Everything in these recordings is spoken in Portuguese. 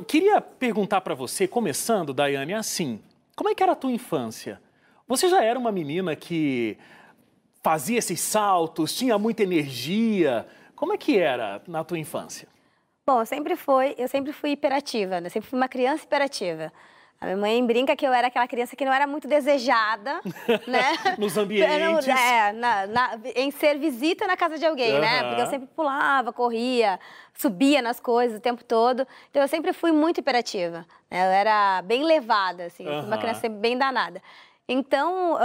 Eu queria perguntar para você, começando, Daiane, assim, como é que era a tua infância? Você já era uma menina que fazia esses saltos, tinha muita energia? Como é que era na tua infância? Bom, eu sempre fui hiperativa, né? Sempre fui uma criança hiperativa. A minha mãe brinca que eu era aquela criança que não era muito desejada, né? Nos ambientes. Em ser visita na casa de alguém, uhum, né? Porque eu sempre pulava, corria, subia nas coisas o tempo todo. Então, eu sempre fui muito hiperativa, né? Eu era bem levada, assim, uhum, uma criança bem danada. Então,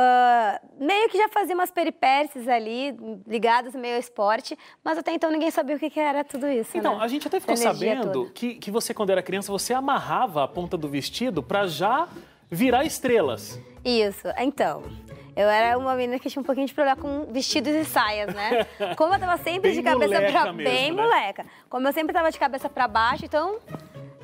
meio que já fazia umas peripécias ali, ligadas meio ao esporte, mas até então ninguém sabia o que era tudo isso. Então, né? A gente até ficou sabendo que você, quando era criança, você amarrava a ponta do vestido para já virar estrelas. Isso, então... Eu era uma menina que tinha um pouquinho de problema com vestidos e saias, né? Como eu tava sempre de cabeça pra... Bem moleca. Como eu sempre tava de cabeça pra baixo, então...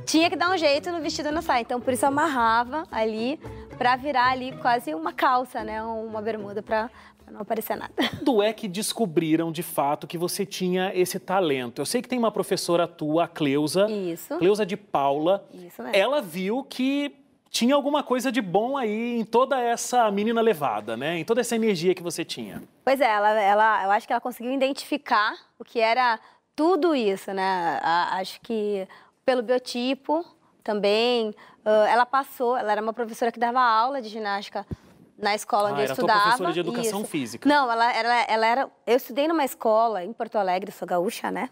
Tinha que dar um jeito no vestido e na saia, então por isso eu amarrava ali pra virar ali quase uma calça, né? Uma bermuda pra não aparecer nada. Quando é que descobriram de fato que você tinha esse talento? Eu sei que tem uma professora tua, a Cleusa. Isso. Cleusa de Paula. Isso mesmo. Ela viu que tinha alguma coisa de bom aí em toda essa menina levada, né? Em toda essa energia que você tinha. Pois é, eu acho que ela conseguiu identificar o que era tudo isso, né? Acho que... Pelo biotipo também, ela passou, ela era uma professora que dava aula de ginástica na escola onde eu estudava. Tua professora de educação física. Não, ela era, eu estudei numa escola em Porto Alegre, sou gaúcha, né?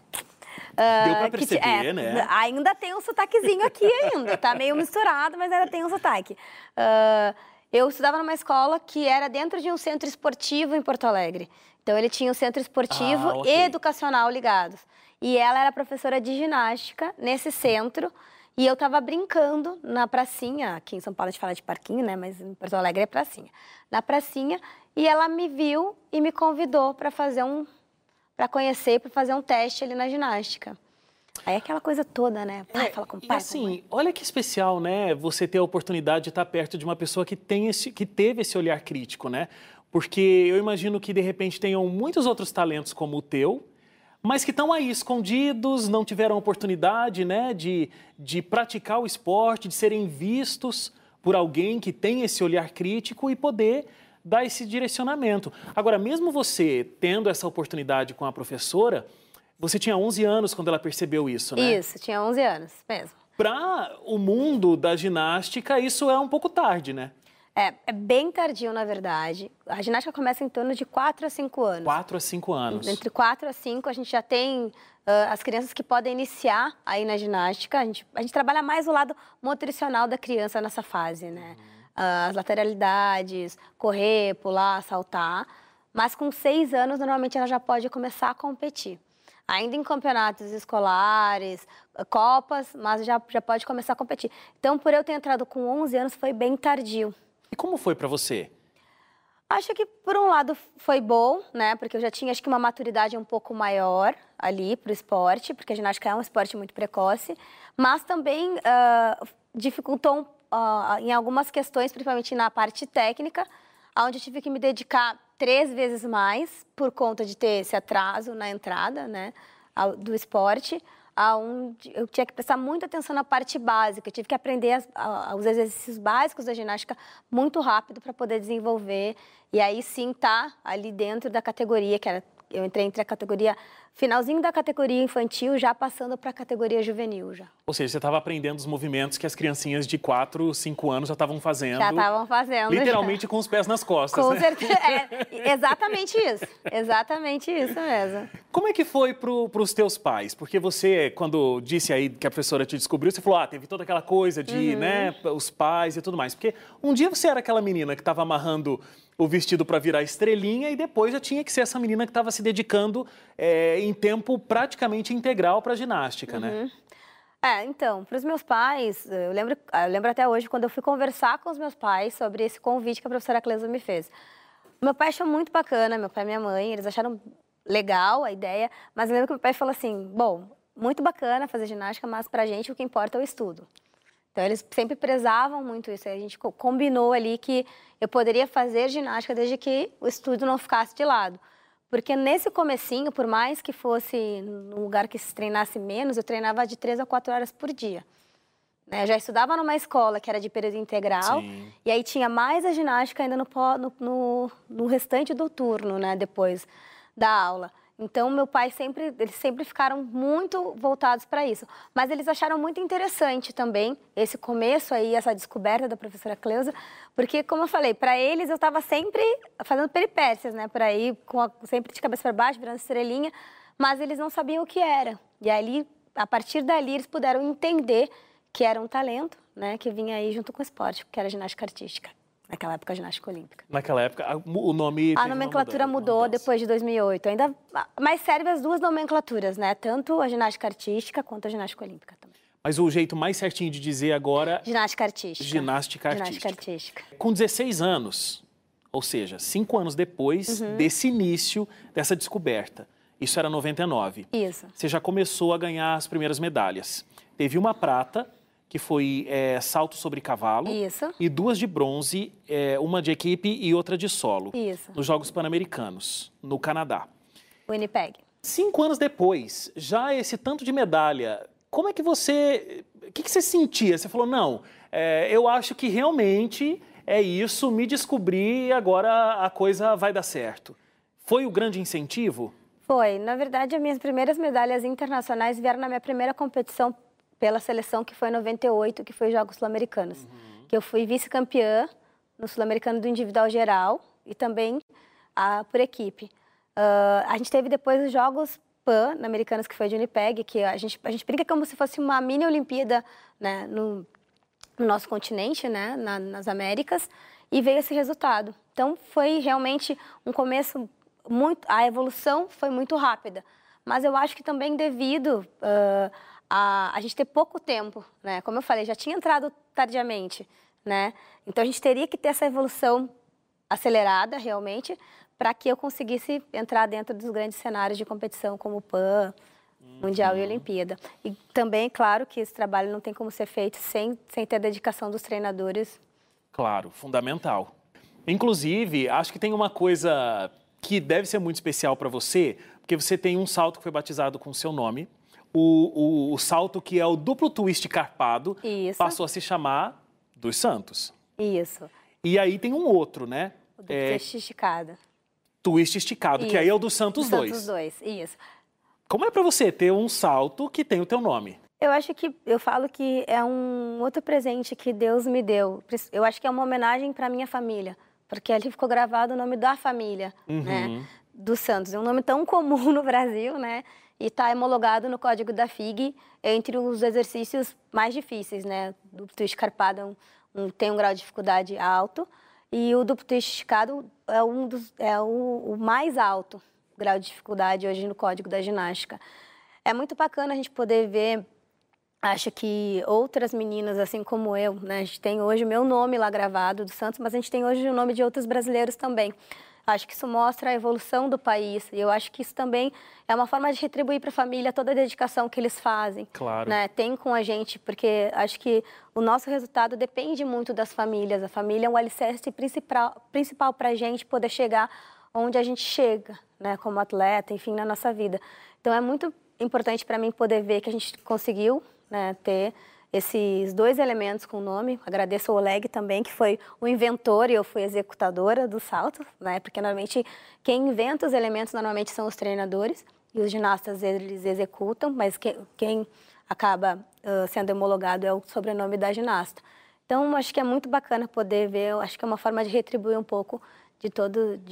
Deu pra perceber, né? Ainda tem um sotaquezinho aqui ainda, tá meio misturado, mas ainda tem um sotaque. Eu estudava numa escola que era dentro de um centro esportivo em Porto Alegre. Então, ele tinha um centro esportivo e educacional ligados. E ela era professora de ginástica nesse centro. E eu tava brincando na pracinha, aqui em São Paulo a gente fala de parquinho, né? Mas em Porto Alegre é pracinha. Na pracinha, e ela me viu e me convidou para fazer para fazer um teste ali na ginástica. Aí aquela coisa toda, né? Pai, fala com o pai. E assim, olha que especial, né? Você ter a oportunidade de estar perto de uma pessoa que teve esse olhar crítico, né? Porque eu imagino que de repente tenham muitos outros talentos como o teu, mas que estão aí escondidos, não tiveram oportunidade, né, de praticar o esporte, de serem vistos por alguém que tem esse olhar crítico e poder dar esse direcionamento. Agora, mesmo você tendo essa oportunidade com a professora, você tinha 11 anos quando ela percebeu isso, né? Isso, tinha 11 anos mesmo. Para o mundo da ginástica, isso é um pouco tarde, né? É bem tardio, na verdade. A ginástica começa em torno de 4 a 5 anos. 4 a 5 anos. Entre 4 a 5, a gente já tem as crianças que podem iniciar aí na ginástica. A gente trabalha mais o lado nutricional da criança nessa fase, né? As lateralidades, correr, pular, saltar. Mas com 6 anos, normalmente, ela já pode começar a competir. Ainda em campeonatos escolares, copas, mas já pode começar a competir. Então, por eu ter entrado com 11 anos, foi bem tardio. E como foi para você? Acho que, por um lado, foi bom, né? Porque eu já tinha, acho que, uma maturidade um pouco maior ali para o esporte, porque a ginástica é um esporte muito precoce, mas também dificultou em algumas questões, principalmente na parte técnica, onde eu tive que me dedicar 3 vezes mais por conta de ter esse atraso na entrada, né, do esporte. Eu tinha que prestar muita atenção na parte básica, eu tive que aprender os exercícios básicos da ginástica muito rápido para poder desenvolver. E aí sim tá ali dentro da categoria, eu entrei entre a categoria, finalzinho da categoria infantil, já passando para a categoria juvenil já. Ou seja, você estava aprendendo os movimentos que as criancinhas de 4, 5 anos já estavam fazendo. Já estavam fazendo. Literalmente já. Com os pés nas costas, com, né? Certeza, exatamente isso. Exatamente isso mesmo. Como é que foi para os teus pais? Porque você, quando disse aí que a professora te descobriu, você falou, teve toda aquela coisa de, né, os pais e tudo mais. Porque um dia você era aquela menina que estava amarrando o vestido para virar estrelinha e depois já tinha que ser essa menina que estava se dedicando em tempo praticamente integral para a ginástica, né? Então, para os meus pais, eu lembro até hoje quando eu fui conversar com os meus pais sobre esse convite que a professora Cleusa me fez. Meu pai achou muito bacana, meu pai e minha mãe, eles acharam legal a ideia, mas eu lembro que meu pai falou assim, bom, muito bacana fazer ginástica, mas para a gente o que importa é o estudo. Então, eles sempre prezavam muito isso. A gente combinou ali que eu poderia fazer ginástica desde que o estudo não ficasse de lado. Porque nesse comecinho, por mais que fosse num lugar que se treinasse menos, eu treinava de 3 a 4 horas por dia. né? Eu já estudava numa escola que era de período integral. Sim. E aí tinha mais a ginástica ainda no restante do turno, né? Depois da aula. Então, meu pai sempre, eles sempre ficaram muito voltados para isso. Mas eles acharam muito interessante também esse começo aí, essa descoberta da professora Cleusa, porque, como eu falei, para eles eu estava sempre fazendo peripécias, né? Por aí, sempre de cabeça para baixo, virando estrelinha, mas eles não sabiam o que era. E ali, a partir dali, eles puderam entender que era um talento, né? Que vinha aí junto com o esporte, que era ginástica artística. Naquela época, a ginástica olímpica. Naquela época, o nome... A nomenclatura mudou depois de 2008. Ainda, mas serve as duas nomenclaturas, né? Tanto a ginástica artística quanto a ginástica olímpica também. Mas o jeito mais certinho de dizer agora... Ginástica artística. Ginástica artística. Ginástica artística. Com 16 anos, ou seja, 5 anos depois desse início, dessa descoberta. Isso era 99. Isso. Você já começou a ganhar as primeiras medalhas. Teve uma prata... que foi salto sobre cavalo. Isso. E duas de bronze, uma de equipe e outra de solo. Isso. Nos Jogos Pan-Americanos, no Canadá. Winnipeg. 5 anos depois, já esse tanto de medalha, como é que você... O que você sentia? Você falou, não, eu acho que realmente é isso, me descobri e agora a coisa vai dar certo. Foi o grande incentivo? Foi. Na verdade, as minhas primeiras medalhas internacionais vieram na minha primeira competição pela seleção, que foi em 98, que foi os Jogos Sul-Americanos. Uhum. Que eu fui vice-campeã no Sul-Americano do individual geral e também por equipe. A gente teve depois os Jogos Pan-Americanos, que foi de Winnipeg, que a gente brinca como se fosse uma mini-Olimpíada, né, no nosso continente, né, nas Américas, e veio esse resultado. Então, foi realmente um começo muito... A evolução foi muito rápida. Mas eu acho que também devido... a gente ter pouco tempo, né? Como eu falei, já tinha entrado tardiamente, né? Então, a gente teria que ter essa evolução acelerada, realmente, para que eu conseguisse entrar dentro dos grandes cenários de competição, como o PAN, Mundial e Olimpíada. E também, claro, que esse trabalho não tem como ser feito sem ter a dedicação dos treinadores. Claro, fundamental. Inclusive, acho que tem uma coisa que deve ser muito especial para você, porque você tem um salto que foi batizado com o seu nome. O salto que é o duplo twist carpado. Isso. Passou a se chamar dos Santos. Isso. E aí tem um outro, né? O duplo twist esticado. Twist esticado, isso. Que aí é o dos Santos 2. Santos 2, isso. Como é pra você ter um salto que tem o teu nome? Eu acho que, eu falo que é um outro presente que Deus me deu. Eu acho que é uma homenagem pra minha família, porque ali ficou gravado o nome da família, né? Dos Santos. É um nome tão comum no Brasil, né? E está homologado no código da FIG entre os exercícios mais difíceis, né? O duplo twist carpado tem um grau de dificuldade alto e o duplo twist esticado é, o mais alto grau de dificuldade hoje no código da ginástica. É muito bacana a gente poder ver, acho que outras meninas, assim como eu, né? A gente tem hoje o meu nome lá gravado, dos Santos, mas a gente tem hoje o nome de outros brasileiros também. Acho que isso mostra a evolução do país. E eu acho que isso também é uma forma de retribuir para a família toda a dedicação que eles fazem. Claro. Né? Tem com a gente, porque acho que o nosso resultado depende muito das famílias. A família é um alicerce principal para a gente poder chegar onde a gente chega, né? Como atleta, enfim, na nossa vida. Então, é muito importante para mim poder ver que a gente conseguiu, né, ter esses dois elementos com o nome. Agradeço ao Oleg também, que foi o inventor e eu fui executadora do salto, né? Porque normalmente quem inventa os elementos normalmente são os treinadores e os ginastas eles executam, mas quem acaba sendo homologado é o sobrenome da ginasta. Então, acho que é muito bacana poder ver, acho que é uma forma de retribuir um pouco de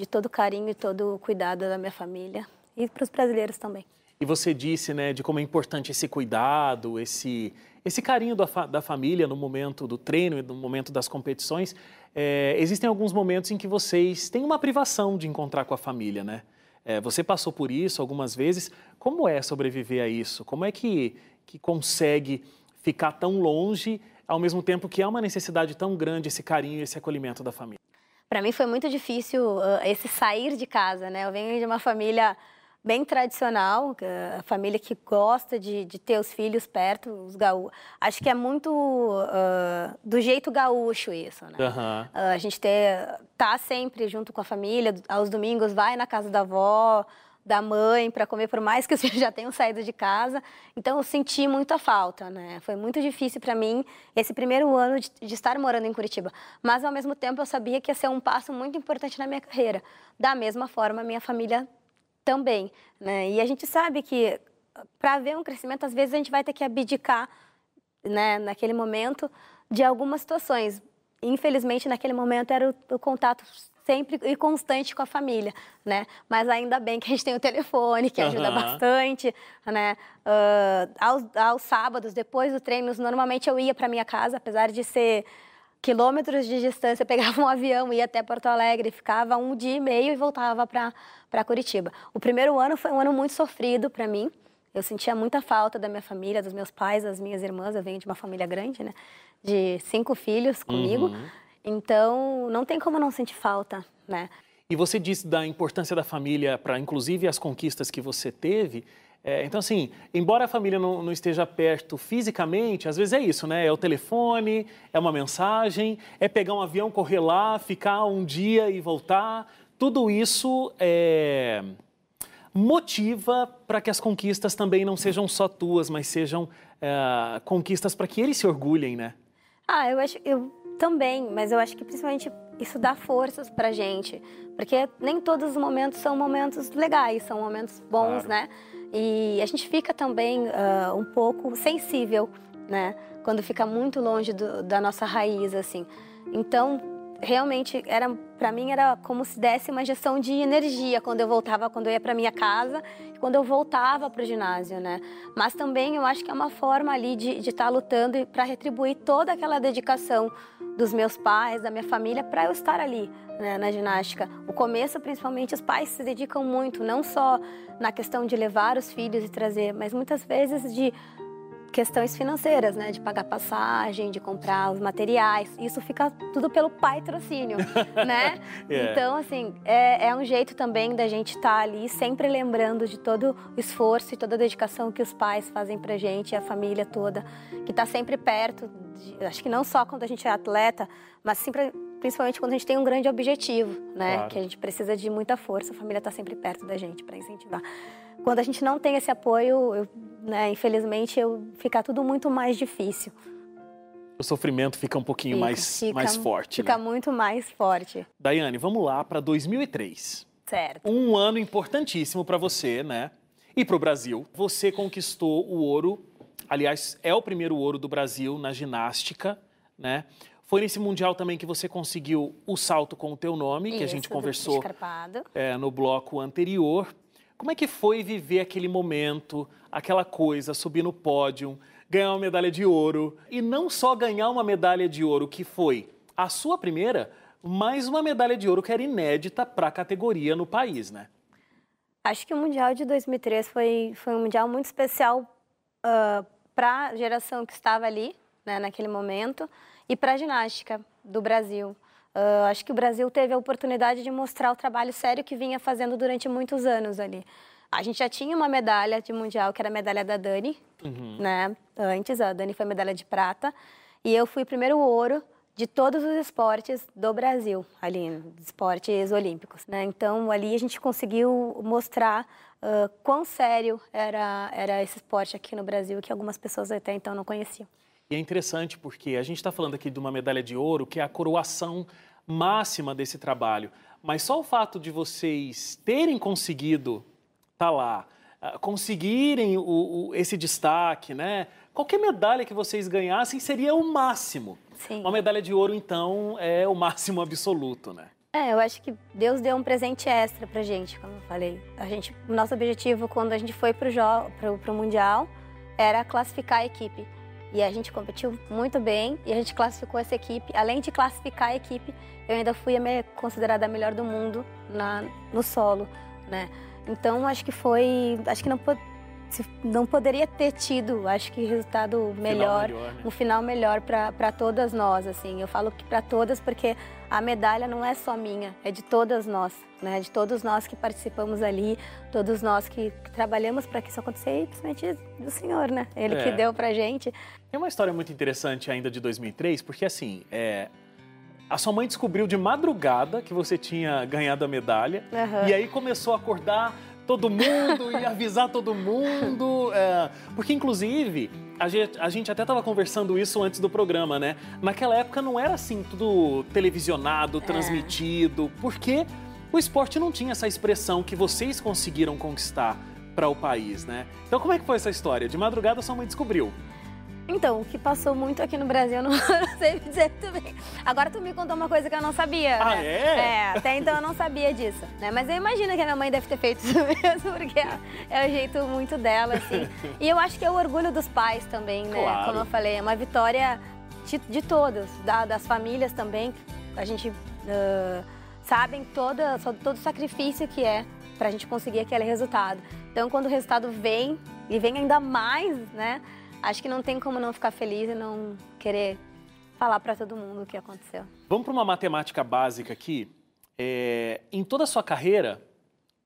todo carinho e todo o cuidado da minha família e para os brasileiros também. E você disse, né, de como é importante esse cuidado, esse carinho da família no momento do treino e no momento das competições. Existem alguns momentos em que vocês têm uma privação de encontrar com a família, né? Você passou por isso algumas vezes. Como é sobreviver a isso? Como é que consegue ficar tão longe, ao mesmo tempo que há uma necessidade tão grande, esse carinho, esse acolhimento da família? Para mim foi muito difícil esse sair de casa, né? Eu venho de uma família bem tradicional, a família que gosta de ter os filhos perto, os gaúchos. Acho que é muito do jeito gaúcho isso, né? Uhum. A gente tá sempre junto com a família, aos domingos vai na casa da avó, da mãe para comer, por mais que os filhos já tenham saído de casa. Então, eu senti muito a falta, né? Foi muito difícil para mim esse primeiro ano de estar morando em Curitiba. Mas, ao mesmo tempo, eu sabia que ia ser um passo muito importante na minha carreira. Da mesma forma, a minha família também, né? E a gente sabe que, para ver um crescimento, às vezes a gente vai ter que abdicar, né, naquele momento, de algumas situações. Infelizmente, naquele momento, era o contato sempre e constante com a família, né? Mas ainda bem que a gente tem o telefone, que ajuda bastante, né? Aos sábados, depois do treino, normalmente eu ia para minha casa, apesar de ser quilômetros de distância, eu pegava um avião, ia até Porto Alegre, ficava um dia e meio e voltava para Curitiba. O primeiro ano foi um ano muito sofrido para mim. Eu sentia muita falta da minha família, dos meus pais, das minhas irmãs. Eu venho de uma família grande, né? De 5 filhos comigo. Então, não tem como não sentir falta, né? E você disse da importância da família para, inclusive, as conquistas que você teve. Então, assim, embora a família não esteja perto fisicamente, às vezes é isso, né? É o telefone, é uma mensagem, é pegar um avião, correr lá, ficar um dia e voltar. Tudo isso motiva para que as conquistas também não sejam só tuas, mas sejam conquistas para que eles se orgulhem, né? Ah, eu acho... Também, mas eu acho que principalmente isso dá forças pra gente, porque nem todos os momentos são momentos legais, são momentos bons, claro, né? E a gente fica também um pouco sensível, né? Quando fica muito longe da nossa raiz, assim. Então, realmente, pra mim era como se desse uma injeção de energia quando eu voltava, quando eu ia pra minha casa e quando eu voltava pro ginásio, né? Mas também eu acho que é uma forma ali de estar lutando pra retribuir toda aquela dedicação dos meus pais, da minha família, para eu estar ali, né, na ginástica. O começo, principalmente, os pais se dedicam muito, não só na questão de levar os filhos e trazer, mas muitas vezes de questões financeiras, né, de pagar passagem, de comprar os materiais. Isso fica tudo pelo patrocínio, né? Então, assim, é um jeito também da gente estar ali sempre lembrando de todo o esforço e toda a dedicação que os pais fazem pra gente, a família toda, que tá sempre perto. Acho que não só quando a gente é atleta, mas sempre, principalmente quando a gente tem um grande objetivo, né? Claro. Que a gente precisa de muita força, a família tá sempre perto da gente pra incentivar. Quando a gente não tem esse apoio, né, infelizmente, fica tudo muito mais difícil. O sofrimento fica um pouquinho mais forte. Fica, né? Muito mais forte. Daiane, vamos lá para 2003. Certo. Um ano importantíssimo para você, né? E para o Brasil. Você conquistou o ouro, aliás, é o primeiro ouro do Brasil na ginástica, né? Foi nesse Mundial também que você conseguiu o salto com o teu nome, que a gente conversou no bloco anterior. Como é que foi viver aquele momento, aquela coisa, subir no pódio, ganhar uma medalha de ouro? E não só ganhar uma medalha de ouro, que foi a sua primeira, mas uma medalha de ouro que era inédita para a categoria no país, né? Acho que o Mundial de 2003 foi um Mundial muito especial para a geração que estava ali, né, naquele momento, e para a ginástica do Brasil. Acho que o Brasil teve a oportunidade de mostrar o trabalho sério que vinha fazendo durante muitos anos ali. A gente já tinha uma medalha de mundial, que era a medalha da Dani, né? Antes, a Dani foi medalha de prata. E eu fui primeiro ouro de todos os esportes do Brasil, ali, esportes olímpicos, né? Então, ali a gente conseguiu mostrar quão sério era esse esporte aqui no Brasil, que algumas pessoas até então não conheciam. E é interessante porque a gente está falando aqui de uma medalha de ouro, que é a coroação máxima desse trabalho. Mas só o fato de vocês terem conseguido estar lá, conseguirem esse destaque, né? Qualquer medalha que vocês ganhassem seria o máximo. Sim. Uma medalha de ouro, então, é o máximo absoluto, né? Eu acho que Deus deu um presente extra pra gente, como eu falei. O nosso objetivo, quando a gente foi pro Mundial, era classificar a equipe. E a gente competiu muito bem e a gente classificou essa equipe. Além de classificar a equipe, eu ainda fui considerada a melhor do mundo no solo, né? Então, acho que não poderia ter tido, acho que resultado melhor, né? Um final melhor para todas nós, assim. Eu falo que para todas porque a medalha não é só minha, é de todas nós, né? De todos nós que participamos ali, todos nós que trabalhamos para que isso acontecer, e principalmente do Senhor, né? Ele que deu pra gente. Tem uma história muito interessante ainda de 2003, porque assim, a sua mãe descobriu de madrugada que você tinha ganhado a medalha, e aí começou a acordar todo mundo e avisar todo mundo. É, porque, inclusive, a gente até estava conversando isso antes do programa, né? Naquela época não era assim, tudo televisionado, transmitido, porque o esporte não tinha essa expressão que vocês conseguiram conquistar para o país, né? Então, como é que foi essa história? De madrugada, sua mãe descobriu. Então, o que passou muito aqui no Brasil, eu não sei dizer também. Agora tu me contou uma coisa que eu não sabia, né? Ah, é? É, até então eu não sabia disso, né? Mas eu imagino que a minha mãe deve ter feito isso mesmo, porque é o jeito muito dela, assim. E eu acho que é o orgulho dos pais também, né? Claro. Como eu falei, é uma vitória de todos, das famílias também. A gente sabe todo o sacrifício que é pra gente conseguir aquele resultado. Então, quando o resultado vem, e vem ainda mais, né? Acho que não tem como não ficar feliz e não querer falar para todo mundo o que aconteceu. Vamos para uma matemática básica aqui. Em toda a sua carreira,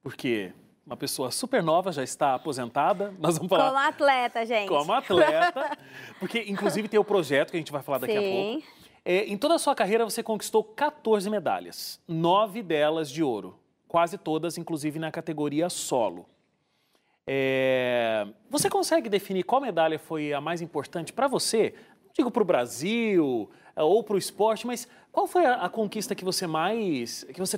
porque uma pessoa super nova já está aposentada, nós vamos falar... Como atleta, gente. Como atleta, porque inclusive tem o projeto que a gente vai falar daqui a pouco. Em toda a sua carreira você conquistou 14 medalhas, 9 delas de ouro, quase todas, inclusive na categoria solo. Você consegue definir qual medalha foi a mais importante para você? Não digo para o Brasil ou para o esporte, mas qual foi a conquista que você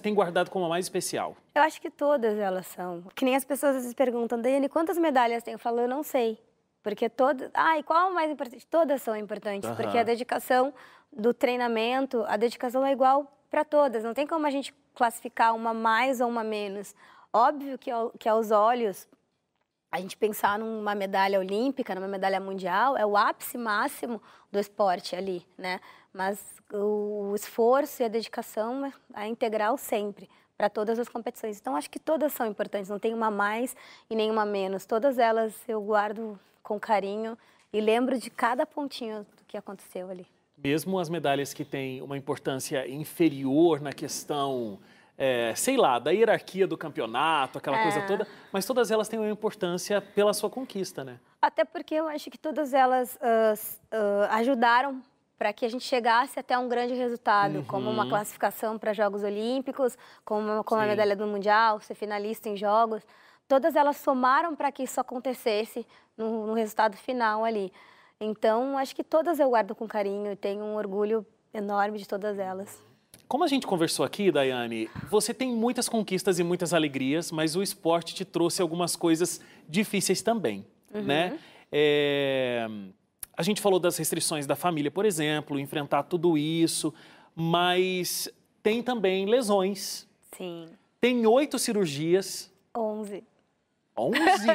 tem guardado como a mais especial? Eu acho que todas elas são. Que nem as pessoas se perguntam, Daiane, quantas medalhas tem? Eu falo, eu não sei. Porque todas... Ah, e qual a mais importante? Todas são importantes, porque a dedicação do treinamento, a dedicação é igual para todas. Não tem como a gente classificar uma mais ou uma menos. Óbvio que aos olhos... A gente pensar numa medalha olímpica, numa medalha mundial, é o ápice máximo do esporte ali, né? Mas o esforço e a dedicação é integral sempre, para todas as competições. Então, acho que todas são importantes, não tem uma mais e nenhuma menos. Todas elas eu guardo com carinho e lembro de cada pontinho do que aconteceu ali. Mesmo as medalhas que têm uma importância inferior na questão... sei lá, da hierarquia do campeonato, aquela coisa toda, mas todas elas têm uma importância pela sua conquista, né? Até porque eu acho que todas elas ajudaram para que a gente chegasse até um grande resultado, como uma classificação para Jogos Olímpicos, como a medalha do Mundial, ser finalista em Jogos. Todas elas somaram para que isso acontecesse no resultado final ali. Então, acho que todas eu guardo com carinho e tenho um orgulho enorme de todas elas. Como a gente conversou aqui, Daiane, você tem muitas conquistas e muitas alegrias, mas o esporte te trouxe algumas coisas difíceis também, né? A gente falou das restrições da família, por exemplo, enfrentar tudo isso, mas tem também lesões. Sim. Tem 8 cirurgias. 11. 11?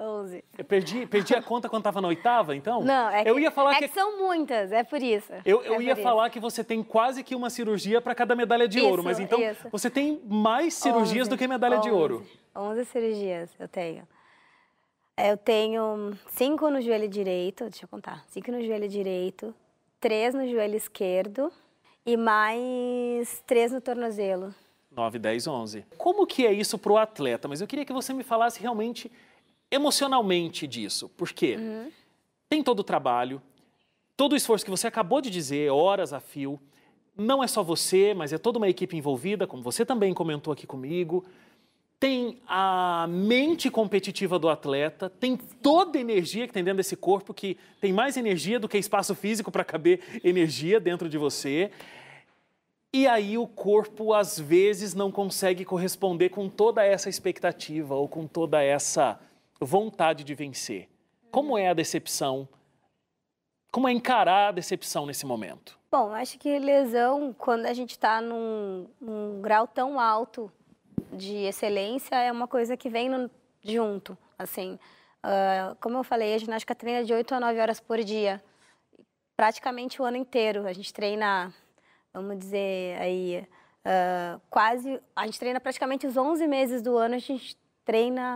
11. Eu perdi a conta quando estava na 8ª, então? Não, eu ia falar que são muitas, é por isso. Eu ia falar que você tem quase que uma cirurgia para cada medalha de ouro, mas então você tem mais cirurgias do que medalha de ouro. 11 cirurgias eu tenho. Eu tenho 5 no joelho direito, deixa eu contar, 5 no joelho direito, 3 no joelho esquerdo e mais 3 no tornozelo. 9, 10, 11. Como que é isso para o atleta? Mas eu queria que você me falasse realmente... emocionalmente disso, porque tem todo o trabalho, todo o esforço que você acabou de dizer, horas a fio, não é só você, mas é toda uma equipe envolvida, como você também comentou aqui comigo, tem a mente competitiva do atleta, tem toda a energia que tem dentro desse corpo, que tem mais energia do que espaço físico para caber energia dentro de você, e aí o corpo, às vezes, não consegue corresponder com toda essa expectativa ou com toda essa... vontade de vencer. Como é a decepção? Como é encarar a decepção nesse momento? Bom, acho que lesão, quando a gente está num grau tão alto de excelência, é uma coisa que vem junto. Assim, como eu falei, a ginástica treina de 8 a 9 horas por dia. Praticamente o ano inteiro. A gente treina, vamos dizer, aí, a gente treina praticamente os 11 meses do ano, a gente treina...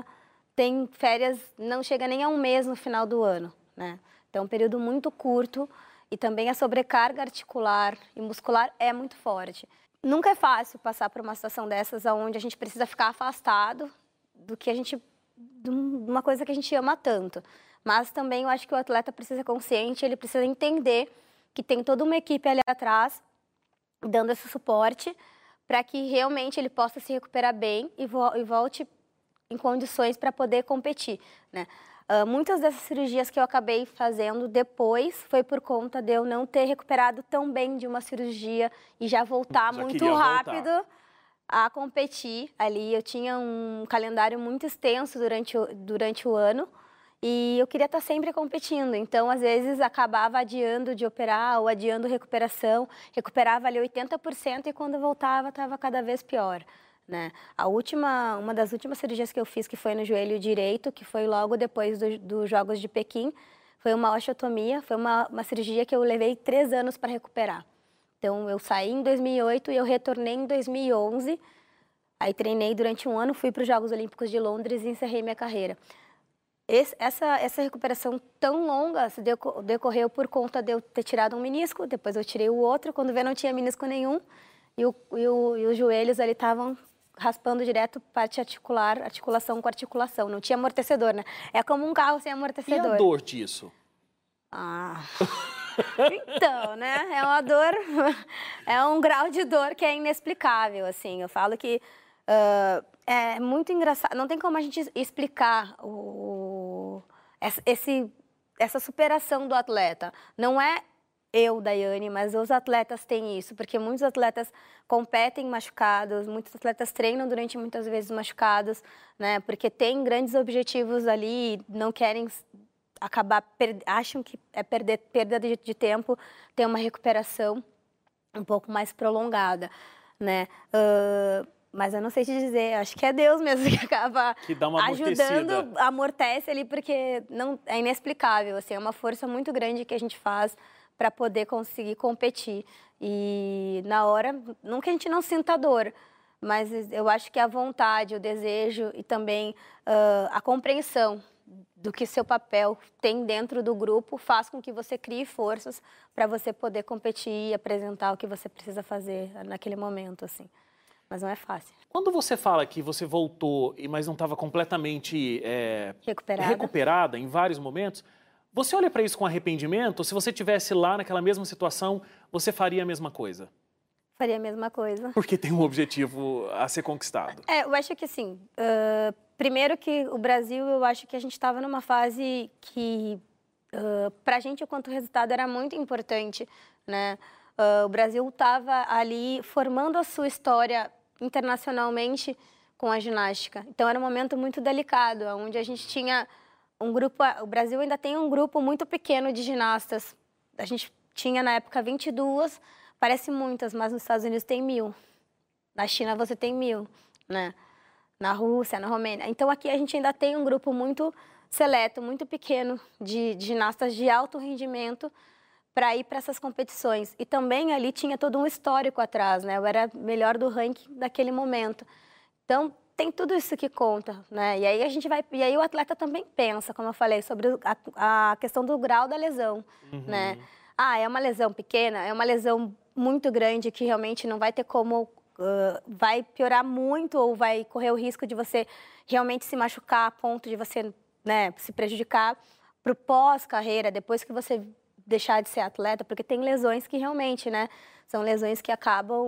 Tem férias, não chega nem a um mês no final do ano, né? Então, é um período muito curto e também a sobrecarga articular e muscular é muito forte. Nunca é fácil passar por uma situação dessas onde a gente precisa ficar afastado de uma coisa que a gente ama tanto. Mas também eu acho que o atleta precisa ser consciente, ele precisa entender que tem toda uma equipe ali atrás dando esse suporte para que realmente ele possa se recuperar bem e volte em condições para poder competir, né? Muitas dessas cirurgias que eu acabei fazendo depois foi por conta de eu não ter recuperado tão bem de uma cirurgia e já voltar muito rápido a competir ali. Eu tinha um calendário muito extenso durante o ano e eu queria estar sempre competindo. Então, às vezes, acabava adiando de operar ou adiando recuperação. Recuperava ali 80% e quando voltava, estava cada vez pior, né? Uma das últimas cirurgias que eu fiz, que foi no joelho direito, que foi logo depois dos Jogos de Pequim, foi uma osteotomia, foi uma cirurgia que eu levei 3 anos para recuperar. Então, eu saí em 2008 e eu retornei em 2011, aí treinei durante um ano, fui para os Jogos Olímpicos de Londres e encerrei minha carreira. Essa recuperação tão longa se decorreu por conta de eu ter tirado um menisco, depois eu tirei o outro, quando veio não tinha menisco nenhum, e os joelhos ali estavam raspando direto parte articular, articulação com articulação. Não tinha amortecedor, né? É como um carro sem amortecedor. E a dor disso? Ah... Então, né? É uma dor... É um grau de dor que é inexplicável, assim. Eu falo que é muito engraçado. Não tem como a gente explicar essa superação do atleta. Não é... Eu, Daiane, mas os atletas têm isso, porque muitos atletas competem machucados, muitos atletas treinam durante muitas vezes machucados, né? Porque têm grandes objetivos ali, não querem acabar, acham que é perda de tempo, ter uma recuperação um pouco mais prolongada, né? Mas eu não sei te dizer, acho que é Deus mesmo que acaba ajudando, amortece ali, porque não, é inexplicável, assim, é uma força muito grande que a gente faz para poder conseguir competir. E na hora, não que a gente não sinta dor, mas eu acho que a vontade, o desejo e também a compreensão do que seu papel tem dentro do grupo faz com que você crie forças para você poder competir e apresentar o que você precisa fazer naquele momento, assim. Mas não é fácil. Quando você fala que você voltou, mas não estava completamente recuperada em vários momentos... Você olha para isso com arrependimento? Ou se você estivesse lá naquela mesma situação, você faria a mesma coisa? Faria a mesma coisa. Porque tem um objetivo a ser conquistado. É, eu acho que sim. Primeiro que o Brasil, eu acho que a gente estava numa fase que, para a gente, quanto resultado era muito importante, né? O Brasil estava ali formando a sua história internacionalmente com a ginástica. Então, era um momento muito delicado, onde a gente tinha... o Brasil ainda tem um grupo muito pequeno de ginastas. A gente tinha, na época, 22, parece muitas, mas nos Estados Unidos tem 1.000. Na China você tem 1.000, né? Na Rússia, na Romênia. Então, aqui a gente ainda tem um grupo muito seleto, muito pequeno de ginastas de alto rendimento para ir para essas competições. E também ali tinha todo um histórico atrás, né? Eu era melhor do ranking daquele momento. Então... Tem tudo isso que conta, né? E aí a gente vai, e aí o atleta também pensa, como eu falei, sobre a questão do grau da lesão, uhum, né? Ah, é uma lesão pequena, é uma lesão muito grande que realmente não vai ter como, vai piorar muito ou vai correr o risco de você realmente se machucar a ponto de você, né, se prejudicar pro pós-carreira, depois que você deixar de ser atleta, porque tem lesões que realmente, né, são lesões que acabam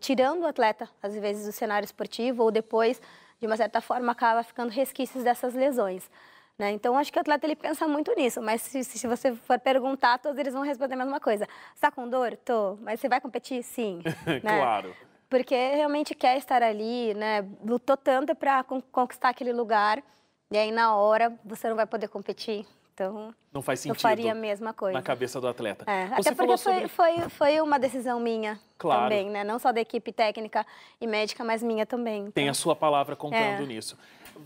tirando o atleta, às vezes, do cenário esportivo ou depois, de uma certa forma, acaba ficando resquícios dessas lesões, né? Então, acho que o atleta, ele pensa muito nisso, mas se você for perguntar, todos eles vão responder a mesma coisa. Você tá com dor? Tô. Mas você vai competir? Sim. Né? Claro. Porque realmente quer estar ali, né, lutou tanto para conquistar aquele lugar e aí, na hora, você não vai poder competir. Então, não faz sentido. Eu faria a mesma coisa. Na cabeça do atleta. É, até porque foi uma decisão minha, claro, também, né? Não só da equipe técnica e médica, mas minha também. Então... Tem a sua palavra contando nisso.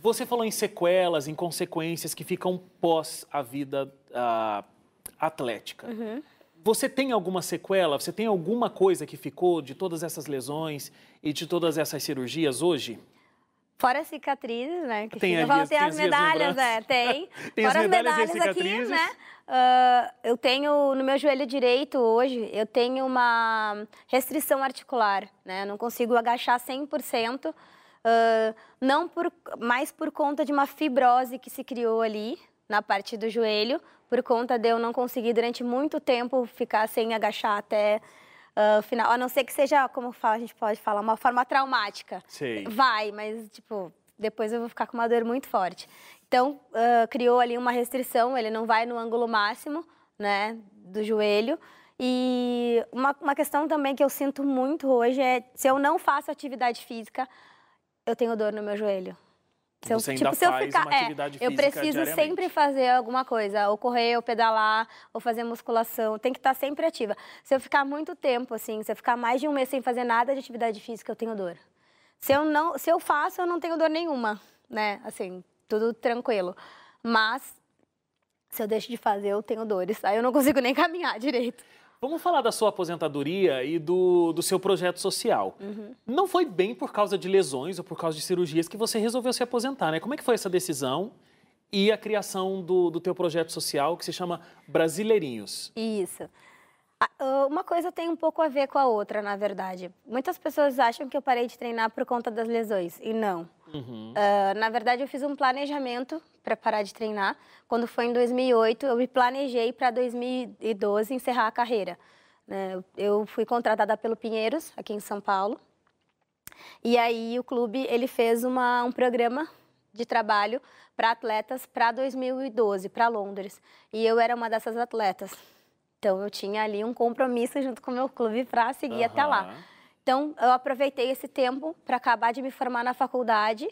Você falou em sequelas, em consequências que ficam pós a vida atlética. Uhum. Você tem alguma sequela? Você tem alguma coisa que ficou de todas essas lesões e de todas essas cirurgias hoje? Fora as cicatrizes, né? Que tem, tem as medalhas, né? Tem. Tem fora as medalhas aqui, né? Eu tenho, no meu joelho direito hoje, eu tenho uma restrição articular, né? Eu não consigo agachar 100%, mais por conta de uma fibrose que se criou ali, na parte do joelho, por conta de eu não conseguir durante muito tempo ficar sem agachar até... final, a não ser que seja, como a gente pode falar, uma forma traumática. Sim. Vai, mas, tipo, depois eu vou ficar com uma dor muito forte. Então, criou ali uma restrição, ele não vai no ângulo máximo, né, do joelho. E uma questão também que eu sinto muito hoje é, se eu não faço atividade física, eu tenho dor no meu joelho. Se eu, você ainda tipo, faz se eu ficar, uma atividade física, eu preciso sempre fazer alguma coisa, ou correr, ou pedalar, ou fazer musculação, tem que estar sempre ativa. Se eu ficar muito tempo, assim, se eu ficar mais de um mês sem fazer nada de atividade física, eu tenho dor. Se eu faço, eu não tenho dor nenhuma, né, assim, tudo tranquilo. Mas, se eu deixo de fazer, eu tenho dores, aí eu não consigo nem caminhar direito. Vamos falar da sua aposentadoria e do seu projeto social. Uhum. Não foi bem por causa de lesões ou por causa de cirurgias que você resolveu se aposentar, né? Como é que foi essa decisão e a criação do teu projeto social, que se chama Brasileirinhos? Isso. Uma coisa tem um pouco a ver com a outra, na verdade. Muitas pessoas acham que eu parei de treinar por conta das lesões, e não. Uhum. Na verdade, eu fiz um planejamento para parar de treinar. Quando foi em 2008, eu me planejei para 2012 encerrar a carreira. Eu fui contratada pelo Pinheiros, aqui em São Paulo. E aí o clube ele fez um programa de trabalho para atletas para 2012, para Londres. E eu era uma dessas atletas. Então eu tinha ali um compromisso junto com o meu clube para seguir até lá. Então, eu aproveitei esse tempo para acabar de me formar na faculdade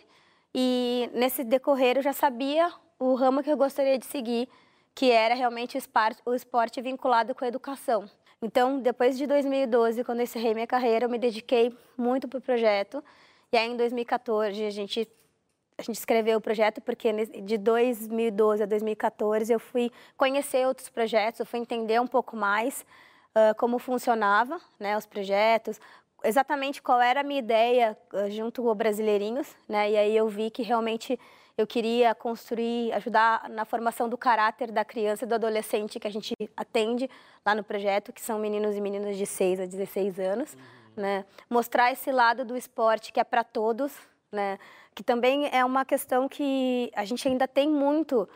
e, nesse decorrer, eu já sabia o ramo que eu gostaria de seguir, que era realmente o esporte vinculado com a educação. Então, depois de 2012, quando eu encerrei minha carreira, eu me dediquei muito para o projeto. E aí, em 2014, a gente escreveu o projeto, porque de 2012 a 2014 eu fui conhecer outros projetos, eu fui entender um pouco mais como funcionava, né, os projetos, exatamente qual era a minha ideia junto ao Brasileirinhos, né? E aí eu vi que realmente eu queria construir, ajudar na formação do caráter da criança e do adolescente que a gente atende lá no projeto, que são meninos e meninas de 6 a 16 anos, né? Mostrar esse lado do esporte que é para todos, né? Que também é uma questão que a gente ainda tem muito,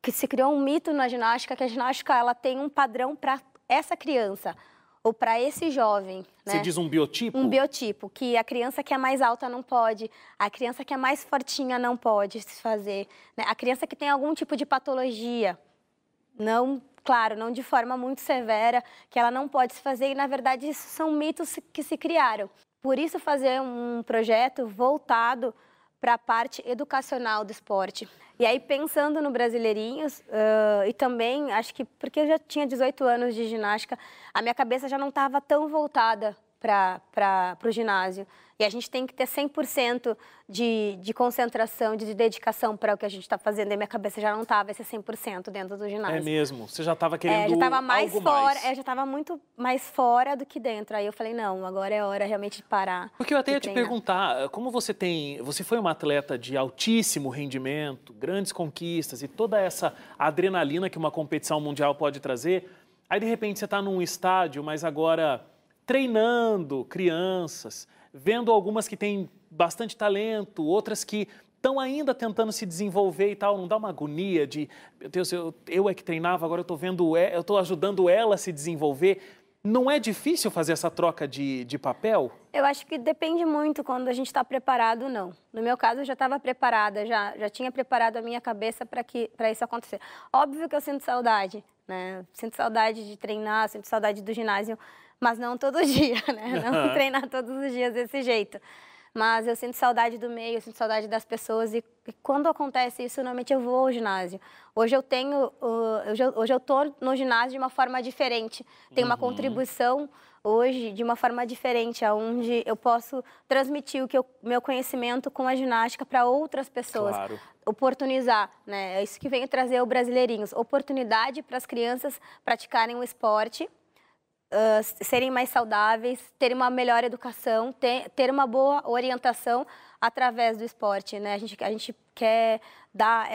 que se criou um mito na ginástica, que a ginástica ela tem um padrão para essa criança, ou para esse jovem, né? Você diz um biotipo? Um biotipo, que a criança que é mais alta não pode, a criança que é mais fortinha não pode se fazer, né? A criança que tem algum tipo de patologia, não, claro, não de forma muito severa, que ela não pode se fazer, e na verdade isso são mitos que se criaram. Por isso fazer um projeto voltado para a parte educacional do esporte. E aí, pensando no Brasileirinhos, e também, acho que porque eu já tinha 18 anos de ginástica, a minha cabeça já não estava tão voltada para o ginásio. E a gente tem que ter 100% de concentração, de dedicação para o que a gente está fazendo. E minha cabeça já não estava esse 100% dentro do ginásio. É mesmo? Você já estava querendo algo mais? Eu já estava muito mais fora do que dentro. Aí eu falei, não, agora é hora realmente de parar. Porque eu até ia te perguntar, como você foi uma atleta de altíssimo rendimento, grandes conquistas e toda essa adrenalina que uma competição mundial pode trazer. Aí, de repente, você está num estádio, mas agora treinando crianças, vendo algumas que têm bastante talento, outras que estão ainda tentando se desenvolver e tal, não dá uma agonia de, meu Deus, eu é que treinava, agora eu estou vendo, eu estou ajudando ela a se desenvolver. Não é difícil fazer essa troca de papel? Eu acho que depende muito quando a gente está preparado ou não. No meu caso, eu já estava preparada, já tinha preparado a minha cabeça para isso acontecer. Óbvio que eu sinto saudade, né? Sinto saudade de treinar, sinto saudade do ginásio, mas não todo dia, né? Não treinar todos os dias desse jeito. Mas eu sinto saudade do meio, eu sinto saudade das pessoas e quando acontece isso, normalmente eu vou ao ginásio. Hoje eu tô no ginásio de uma forma diferente. Tenho uma contribuição hoje de uma forma diferente, onde eu posso transmitir o que meu conhecimento com a ginástica para outras pessoas. Claro. Oportunizar, né? É isso que vem trazer o Brasileirinhos. Oportunidade para as crianças praticarem o esporte, serem mais saudáveis, terem uma melhor educação, ter uma boa orientação através do esporte, né? A gente quer dar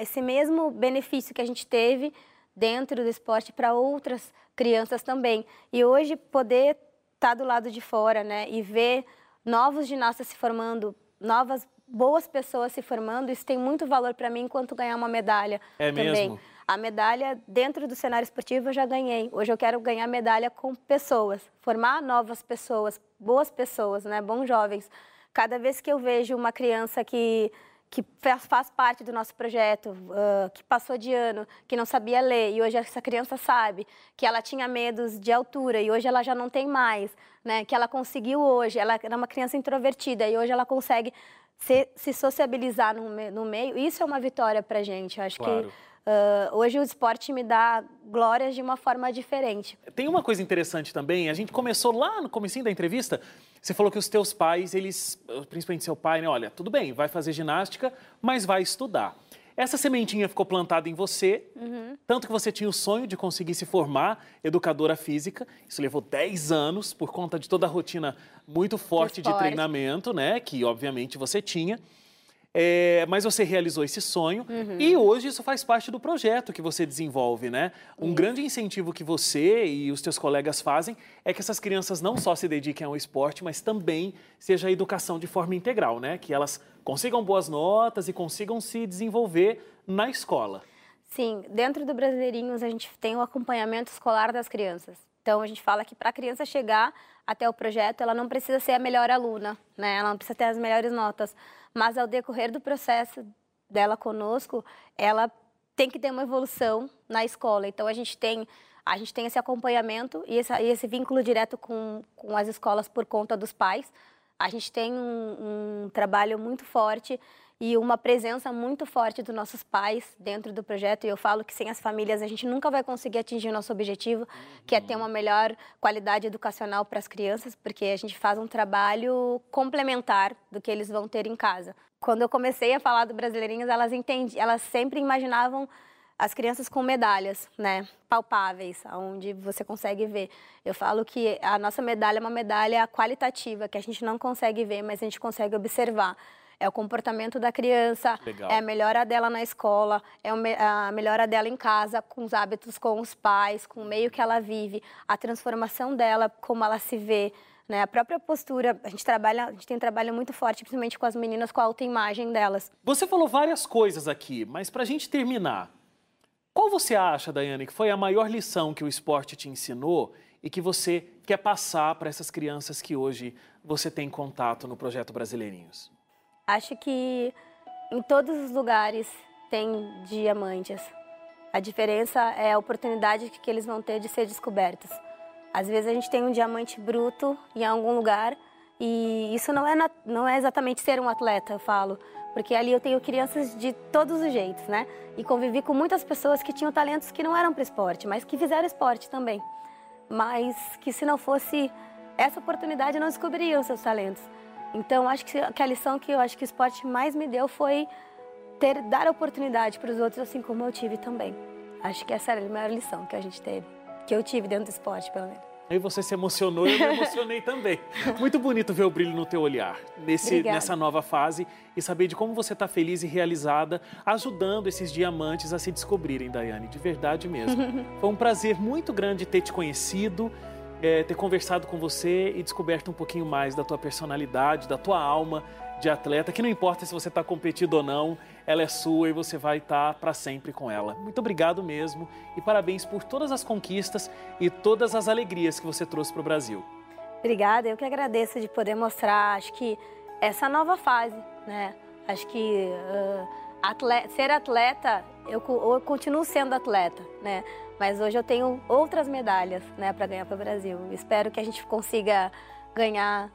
esse mesmo benefício que a gente teve dentro do esporte para outras crianças também. E hoje poder estar do lado de fora, né? E ver novos ginastas se formando, novas boas pessoas se formando, isso tem muito valor para mim enquanto ganhar uma medalha também. Mesmo? A medalha dentro do cenário esportivo eu já ganhei. Hoje eu quero ganhar medalha com pessoas, formar novas pessoas, boas pessoas, né? Bons jovens Cada vez que eu vejo uma criança que faz parte do nosso projeto, que passou de ano, que não sabia ler, e hoje essa criança sabe que ela tinha medos de altura e hoje ela já não tem mais, né? Que ela conseguiu hoje, ela era uma criança introvertida e hoje ela consegue se sociabilizar no meio, isso é uma vitória pra gente. Eu acho claro. Que hoje o esporte me dá glórias de uma forma diferente. Tem uma coisa interessante também, a gente começou lá no comecinho da entrevista, você falou que os teus pais, eles, principalmente seu pai, né, olha, tudo bem, vai fazer ginástica, mas vai estudar. Essa sementinha ficou plantada em você, tanto que você tinha o sonho de conseguir se formar educadora física. Isso levou 10 anos por conta de toda a rotina muito forte de treinamento, né, que obviamente você tinha. É, mas você realizou esse sonho e hoje isso faz parte do projeto que você desenvolve, né? Um grande incentivo que você e os teus colegas fazem é que essas crianças não só se dediquem ao esporte, mas também seja a educação de forma integral, né? Que elas consigam boas notas e consigam se desenvolver na escola. Sim, dentro do Brasileirinhos a gente tem o acompanhamento escolar das crianças. Então, a gente fala que para a criança chegar até o projeto, ela não precisa ser a melhor aluna, né? Ela não precisa ter as melhores notas. Mas, ao decorrer do processo dela conosco, ela tem que ter uma evolução na escola. Então, a gente tem esse acompanhamento e esse vínculo direto com as escolas por conta dos pais. A gente tem um trabalho muito forte e uma presença muito forte dos nossos pais dentro do projeto. E eu falo que sem as famílias a gente nunca vai conseguir atingir o nosso objetivo, que é ter uma melhor qualidade educacional para as crianças, porque a gente faz um trabalho complementar do que eles vão ter em casa. Quando eu comecei a falar do Brasileirinhos, elas sempre imaginavam as crianças com medalhas, né, palpáveis, onde você consegue ver. Eu falo que a nossa medalha é uma medalha qualitativa, que a gente não consegue ver, mas a gente consegue observar. É o comportamento da criança, legal. É a melhora dela na escola, é a melhora dela em casa, com os hábitos, com os pais, com o meio que ela vive, a transformação dela, como ela se vê, né? A própria postura, a gente tem um trabalho muito forte, principalmente com as meninas, com a autoimagem delas. Você falou várias coisas aqui, mas pra gente terminar, qual você acha, Daiane, que foi a maior lição que o esporte te ensinou e que você quer passar para essas crianças que hoje você tem contato no Projeto Brasileirinhos? Acho que em todos os lugares tem diamantes. A diferença é a oportunidade que eles vão ter de ser descobertos. Às vezes a gente tem um diamante bruto em algum lugar e isso não é exatamente ser um atleta, eu falo. Porque ali eu tenho crianças de todos os jeitos, né? E convivi com muitas pessoas que tinham talentos que não eram para esporte, mas que fizeram esporte também. Mas que se não fosse essa oportunidade, não descobririam seus talentos. Então, acho que a lição que eu acho que o esporte mais me deu foi dar oportunidade para os outros, assim como eu tive também. Acho que essa era a maior lição que a gente teve, que eu tive dentro do esporte, pelo menos. Aí você se emocionou e eu me emocionei também. Muito bonito ver o brilho no teu olhar, nessa nova fase e saber de como você está feliz e realizada, ajudando esses diamantes a se descobrirem, Daiane, de verdade mesmo. Foi um prazer muito grande ter te conhecido, ter conversado com você e descoberto um pouquinho mais da tua personalidade, da tua alma de atleta, que não importa se você está competindo ou não, ela é sua e você vai estar para sempre com ela. Muito obrigado mesmo e parabéns por todas as conquistas e todas as alegrias que você trouxe para o Brasil. Obrigada, eu que agradeço de poder mostrar, acho que essa nova fase, né? Acho que ser atleta, eu continuo sendo atleta, né? Mas hoje eu tenho outras medalhas, né, para ganhar para o Brasil. Espero que a gente consiga ganhar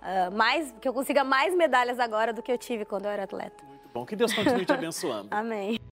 que eu consiga mais medalhas agora do que eu tive quando eu era atleta. Muito bom, que Deus continue te abençoando. Amém.